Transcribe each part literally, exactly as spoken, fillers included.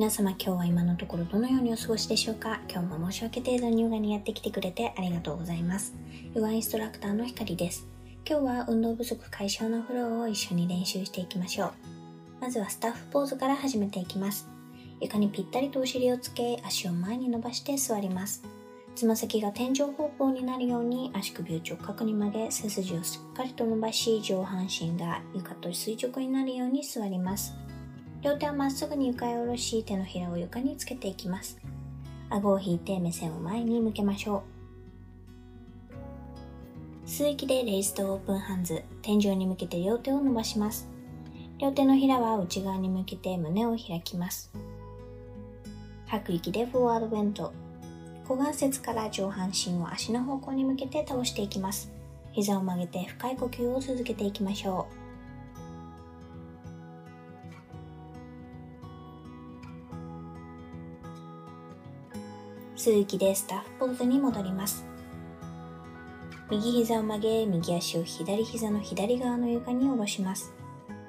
皆様、今日は今のところどのようにお過ごしでしょうか。今日も申し訳程度にヨガにやってきてくれてありがとうございます。ヨガインストラクターのひかりです。今日は運動不足解消のフローを一緒に練習していきましょう。まずはスタッフポーズから始めていきます。床にぴったりとお尻をつけ、足を前に伸ばして座ります。つま先が天井方向になるように足首を直角に曲げ、背筋をしっかりと伸ばし、上半身が床と垂直になるように座ります。両手はまっすぐに床へ下ろし、手のひらを床につけていきます。顎を引いて目線を前に向けましょう。吸う息でレイズドオープンハンズ、天井に向けて両手を伸ばします。両手のひらは内側に向けて胸を開きます。吐く息でフォワードベント、股関節から上半身を足の方向に向けて倒していきます。膝を曲げて深い呼吸を続けていきましょう。吸う息でスタッフポーズに戻ります。右膝を曲げ、右足を左膝の左側の床に下ろします。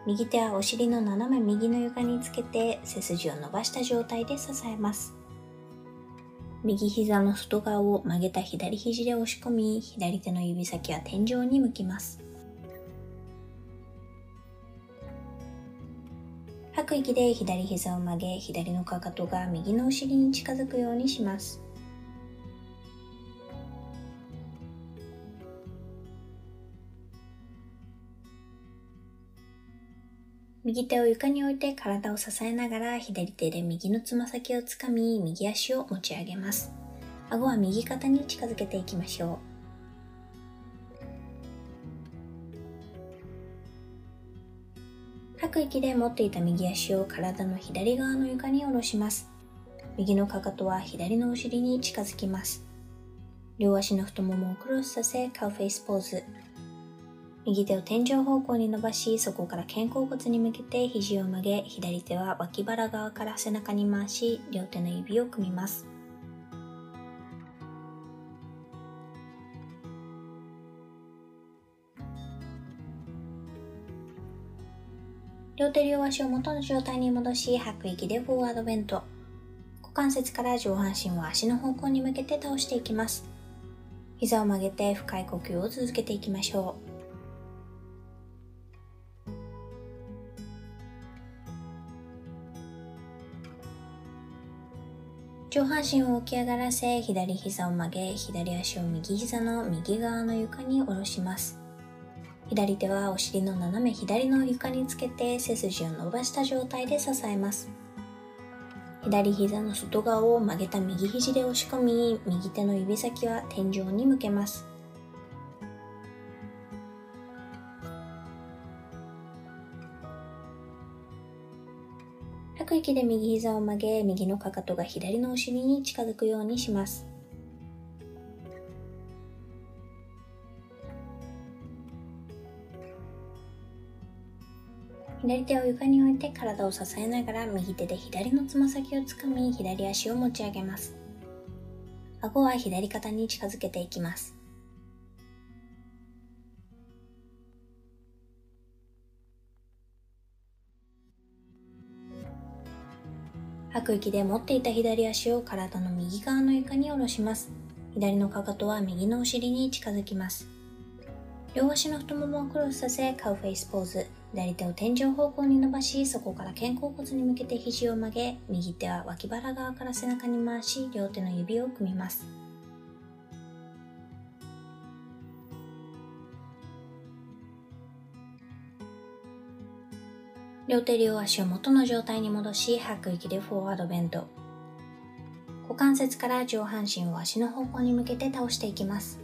右手はお尻の斜め右の床につけて、背筋を伸ばした状態で支えます。右膝の外側を曲げた左肘で押し込み、左手の指先は天井に向きます。吐く息で左膝を曲げ、左のかかとが右のお尻に近づくようにします。右手を床に置いて体を支えながら、左手で右のつま先をつかみ、右足を持ち上げます。顎は右肩に近づけていきましょう。吐く息で持っていた右足を体の左側の床に下ろします。右のかかとは左のお尻に近づきます。両足の太ももをクロスさせ、カウフェイスポーズ、右手を天井方向に伸ばし、そこから肩甲骨に向けて肘を曲げ、左手は脇腹側から背中に回し、両手の指を組みます。両手両足を元の状態に戻し、吐く息でフォワードベント、股関節から上半身を足の方向に向けて倒していきます。膝を曲げて深い呼吸を続けていきましょう。上半身を起き上がらせ、左膝を曲げ、左足を右膝の右側の床に下ろします。左手はお尻の斜め左の床につけて、背筋を伸ばした状態で支えます。左膝の外側を曲げた右肘で押し込み、右手の指先は天井に向けます。吐く息で右膝を曲げ、右のかかとが左のお尻に近づくようにします。左手を床に置いて体を支えながら、右手で左のつま先をつかみ、左足を持ち上げます。顎は左肩に近づけていきます。吐く息で持っていた左足を体の右側の床に下ろします。左のかかとは右のお尻に近づきます。両足の太ももをクロスさせ、カウフェイスポーズ、左手を天井方向に伸ばし、そこから肩甲骨に向けて肘を曲げ、右手は脇腹側から背中に回し、両手の指を組みます。両手両足を元の状態に戻し、吐く息でフォワードベント、股関節から上半身を足の方向に向けて倒していきます。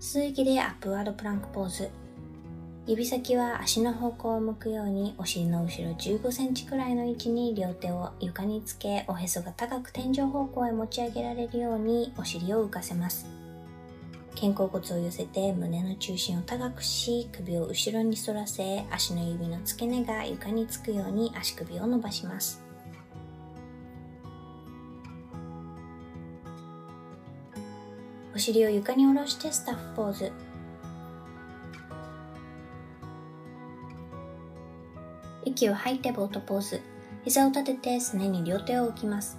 吸う息でアップワードプランクポーズ、指先は足の方向を向くように、お尻の後ろじゅうごセンチくらいの位置に両手を床につけ、おへそが高く天井方向へ持ち上げられるようにお尻を浮かせます。肩甲骨を寄せて胸の中心を高くし、首を後ろに反らせ、足の指の付け根が床につくように足首を伸ばします。お尻を床に下ろしてスタッフポーズ。息を吐いてボートポーズ。膝を立ててすねに両手を置きます。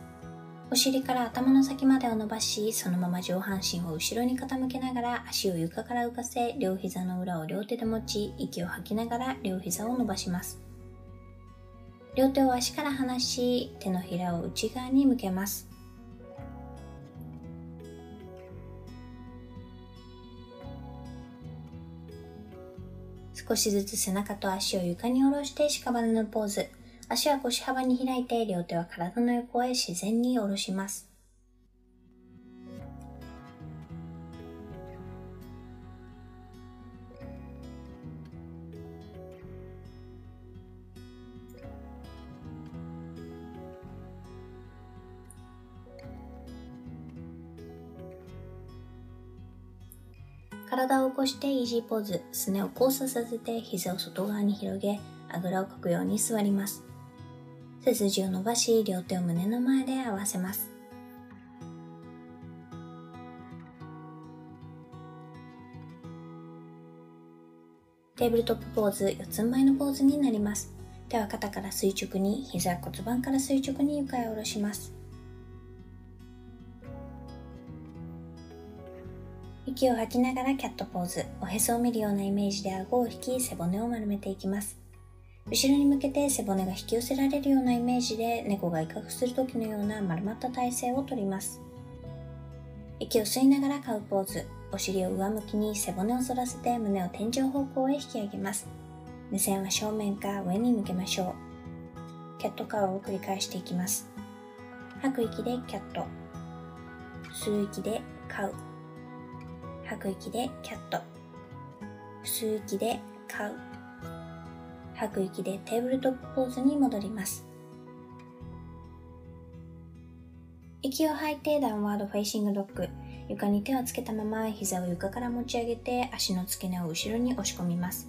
お尻から頭の先までを伸ばし、そのまま上半身を後ろに傾けながら足を床から浮かせ、両膝の裏を両手で持ち、息を吐きながら両膝を伸ばします。両手を足から離し、手のひらを内側に向けます。少しずつ背中と足を床に下ろして屍のポーズ。足は腰幅に開いて、両手は体の横へ自然に下ろします。体を起こしてイージーポーズ。すねを交差させて膝を外側に広げ、あぐらをかくように座ります。背筋を伸ばし、両手を胸の前で合わせます。テーブルトップポーズ、四つん這いのポーズになります。手は肩から垂直に、膝、骨盤から垂直に床へ下ろします。息を吐きながらキャットポーズ。おへそを見るようなイメージで顎を引き、背骨を丸めていきます。後ろに向けて背骨が引き寄せられるようなイメージで、猫が威嚇する時のような丸まった体勢をとります。息を吸いながらカウポーズ。お尻を上向きに背骨を反らせて、胸を天井方向へ引き上げます。目線は正面か上に向けましょう。キャットカウを繰り返していきます。吐く息でキャット。吸う息でカウ。吐く息でキャット。吸う息でカウ。吐く息でテーブルトップポーズに戻ります。息を吐いてダウンワードフェイシングドッグ。床に手をつけたまま膝を床から持ち上げて、足の付け根を後ろに押し込みます。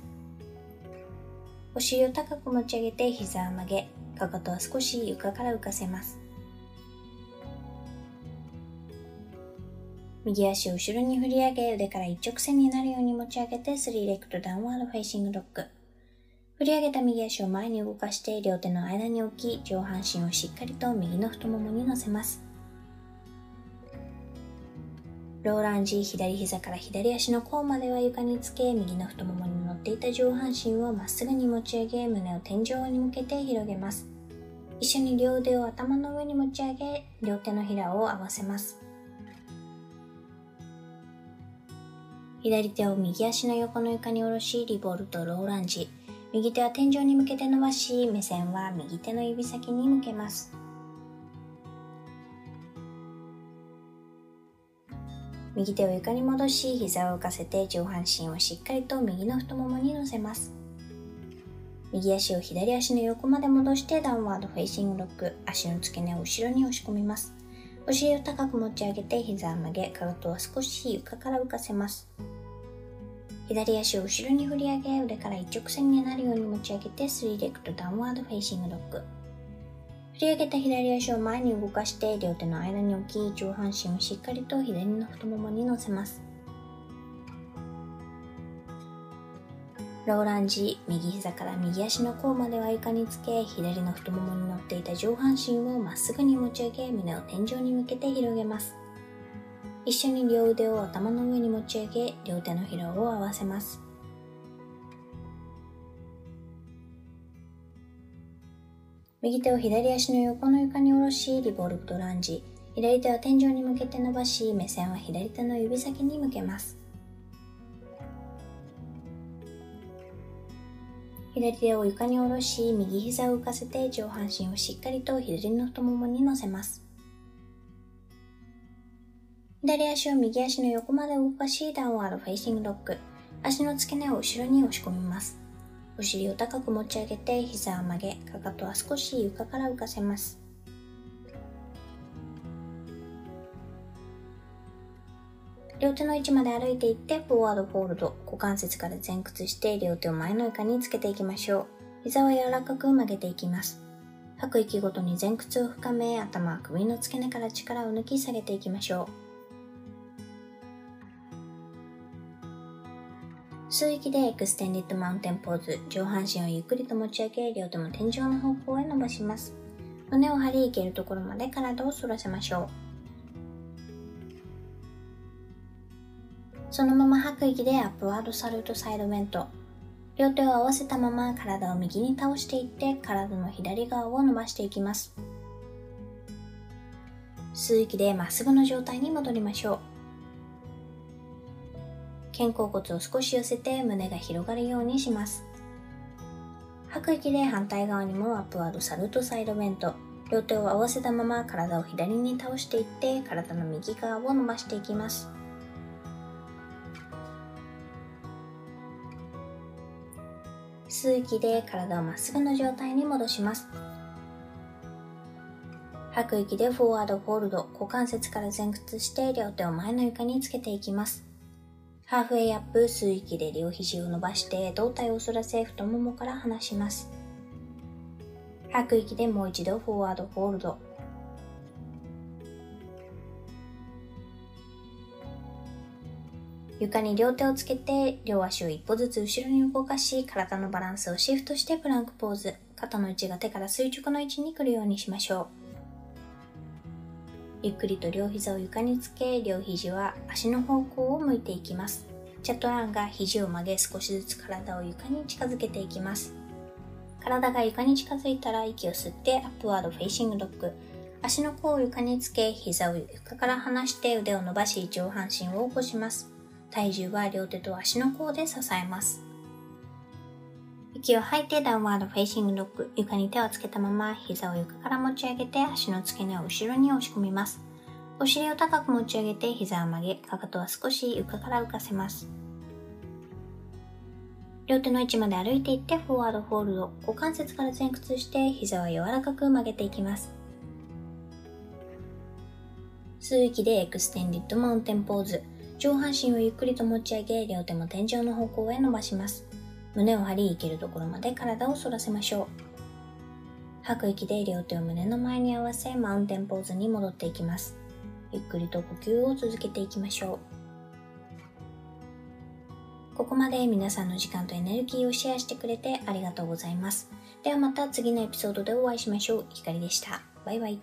お尻を高く持ち上げて膝を曲げ、かかとは少し床から浮かせます。右足を後ろに振り上げ、腕から一直線になるように持ち上げてスリーレッグとダウンワードフェイシングドッグ。振り上げた右足を前に動かして両手の間に置き、上半身をしっかりと右の太ももに乗せます。ローランジ、左膝から左足の甲までは床につけ、右の太ももに乗っていた上半身をまっすぐに持ち上げ、胸を天井に向けて広げます。一緒に両腕を頭の上に持ち上げ、両手のひらを合わせます。左手を右足の横の床に下ろし、リボルトローランジ。右手は天井に向けて伸ばし、目線は右手の指先に向けます。右手を床に戻し、膝を浮かせて上半身をしっかりと右の太ももに乗せます。右足を左足の横まで戻してダウンワードフェイシングロック。足の付け根を後ろに押し込みます。お尻を高く持ち上げて膝を曲げ、かかとは少し床から浮かせます。左足を後ろに振り上げ、腕から一直線になるように持ち上げてスリーレッグとダウンワードフェイシングドッグ。振り上げた左足を前に動かして両手の間に置き、上半身をしっかりと左の太ももに乗せます。ローランジ、右膝から右足の甲までは床につけ、左の太ももに乗っていた上半身をまっすぐに持ち上げ、胸を天井に向けて広げます。一緒に両腕を頭の上に持ち上げ、両手のひらを合わせます。右手を左足の横の床に下ろし、リボルトランジ。左手は天井に向けて伸ばし、目線は左手の指先に向けます。左手を床に下ろし、右膝を浮かせて上半身をしっかりと左の太ももに乗せます。左足を右足の横まで動かし、ダウンワードフェイシングドッグ。足の付け根を後ろに押し込みます。お尻を高く持ち上げて、膝を曲げ、かかとは少し床から浮かせます。両手の位置まで歩いていって、フォワードフォールド。股関節から前屈して、両手を前の床につけていきましょう。膝は柔らかく曲げていきます。吐く息ごとに前屈を深め、頭は首の付け根から力を抜き下げていきましょう。吸う息でエクステンディッドマウンテンポーズ、上半身をゆっくりと持ち上げ、両手も天井の方向へ伸ばします。胸を張り、いけるところまで体を反らせましょう。そのまま吐く息でアップワードサルトサイドベント。両手を合わせたまま体を右に倒していって、体の左側を伸ばしていきます。吸う息でまっすぐの状態に戻りましょう。肩甲骨を少し寄せて胸が広がるようにします。吐く息で反対側にもアップワードサルトサイドベント。両手を合わせたまま体を左に倒していって、体の右側を伸ばしていきます。吸う息で体をまっすぐの状態に戻します。吐く息でフォワードフォールド、股関節から前屈して両手を前の床につけていきます。ハーフウェイアップ。吸う息で両肘を伸ばして胴体を反らせ、太ももから離します。吐く息でもう一度フォワードフォールド。床に両手をつけて、両足を一歩ずつ後ろに動かし、体のバランスをシフトしてプランクポーズ。肩の位置が手から垂直の位置に来るようにしましょう。ゆっくりと両膝を床につけ、両肘は足の方向を向いていきます。チャットランが肘を曲げ、少しずつ体を床に近づけていきます。体が床に近づいたら息を吸ってアップワードフェイシングドッグ。足の甲を床につけ、膝を床から離して腕を伸ばし、上半身を起こします。体重は両手と足の甲で支えます。息を吐いてダウンワードフェイシングドッグ。床に手をつけたまま膝を床から持ち上げて、足の付け根を後ろに押し込みます。お尻を高く持ち上げて膝を曲げ、かかとは少し床から浮かせます。両手の位置まで歩いていってフォワードフォールド。股関節から前屈して膝を柔らかく曲げていきます。吸う息でエクステンディッドマウンテンポーズ。上半身をゆっくりと持ち上げ、両手も天井の方向へ伸ばします。胸を張り、いけるところまで体を反らせましょう。吐く息で両手を胸の前に合わせ、マウンテンポーズに戻っていきます。ゆっくりと呼吸を続けていきましょう。ここまで皆さんの時間とエネルギーをシェアしてくれてありがとうございます。ではまた次のエピソードでお会いしましょう。ひかりでした。バイバイ。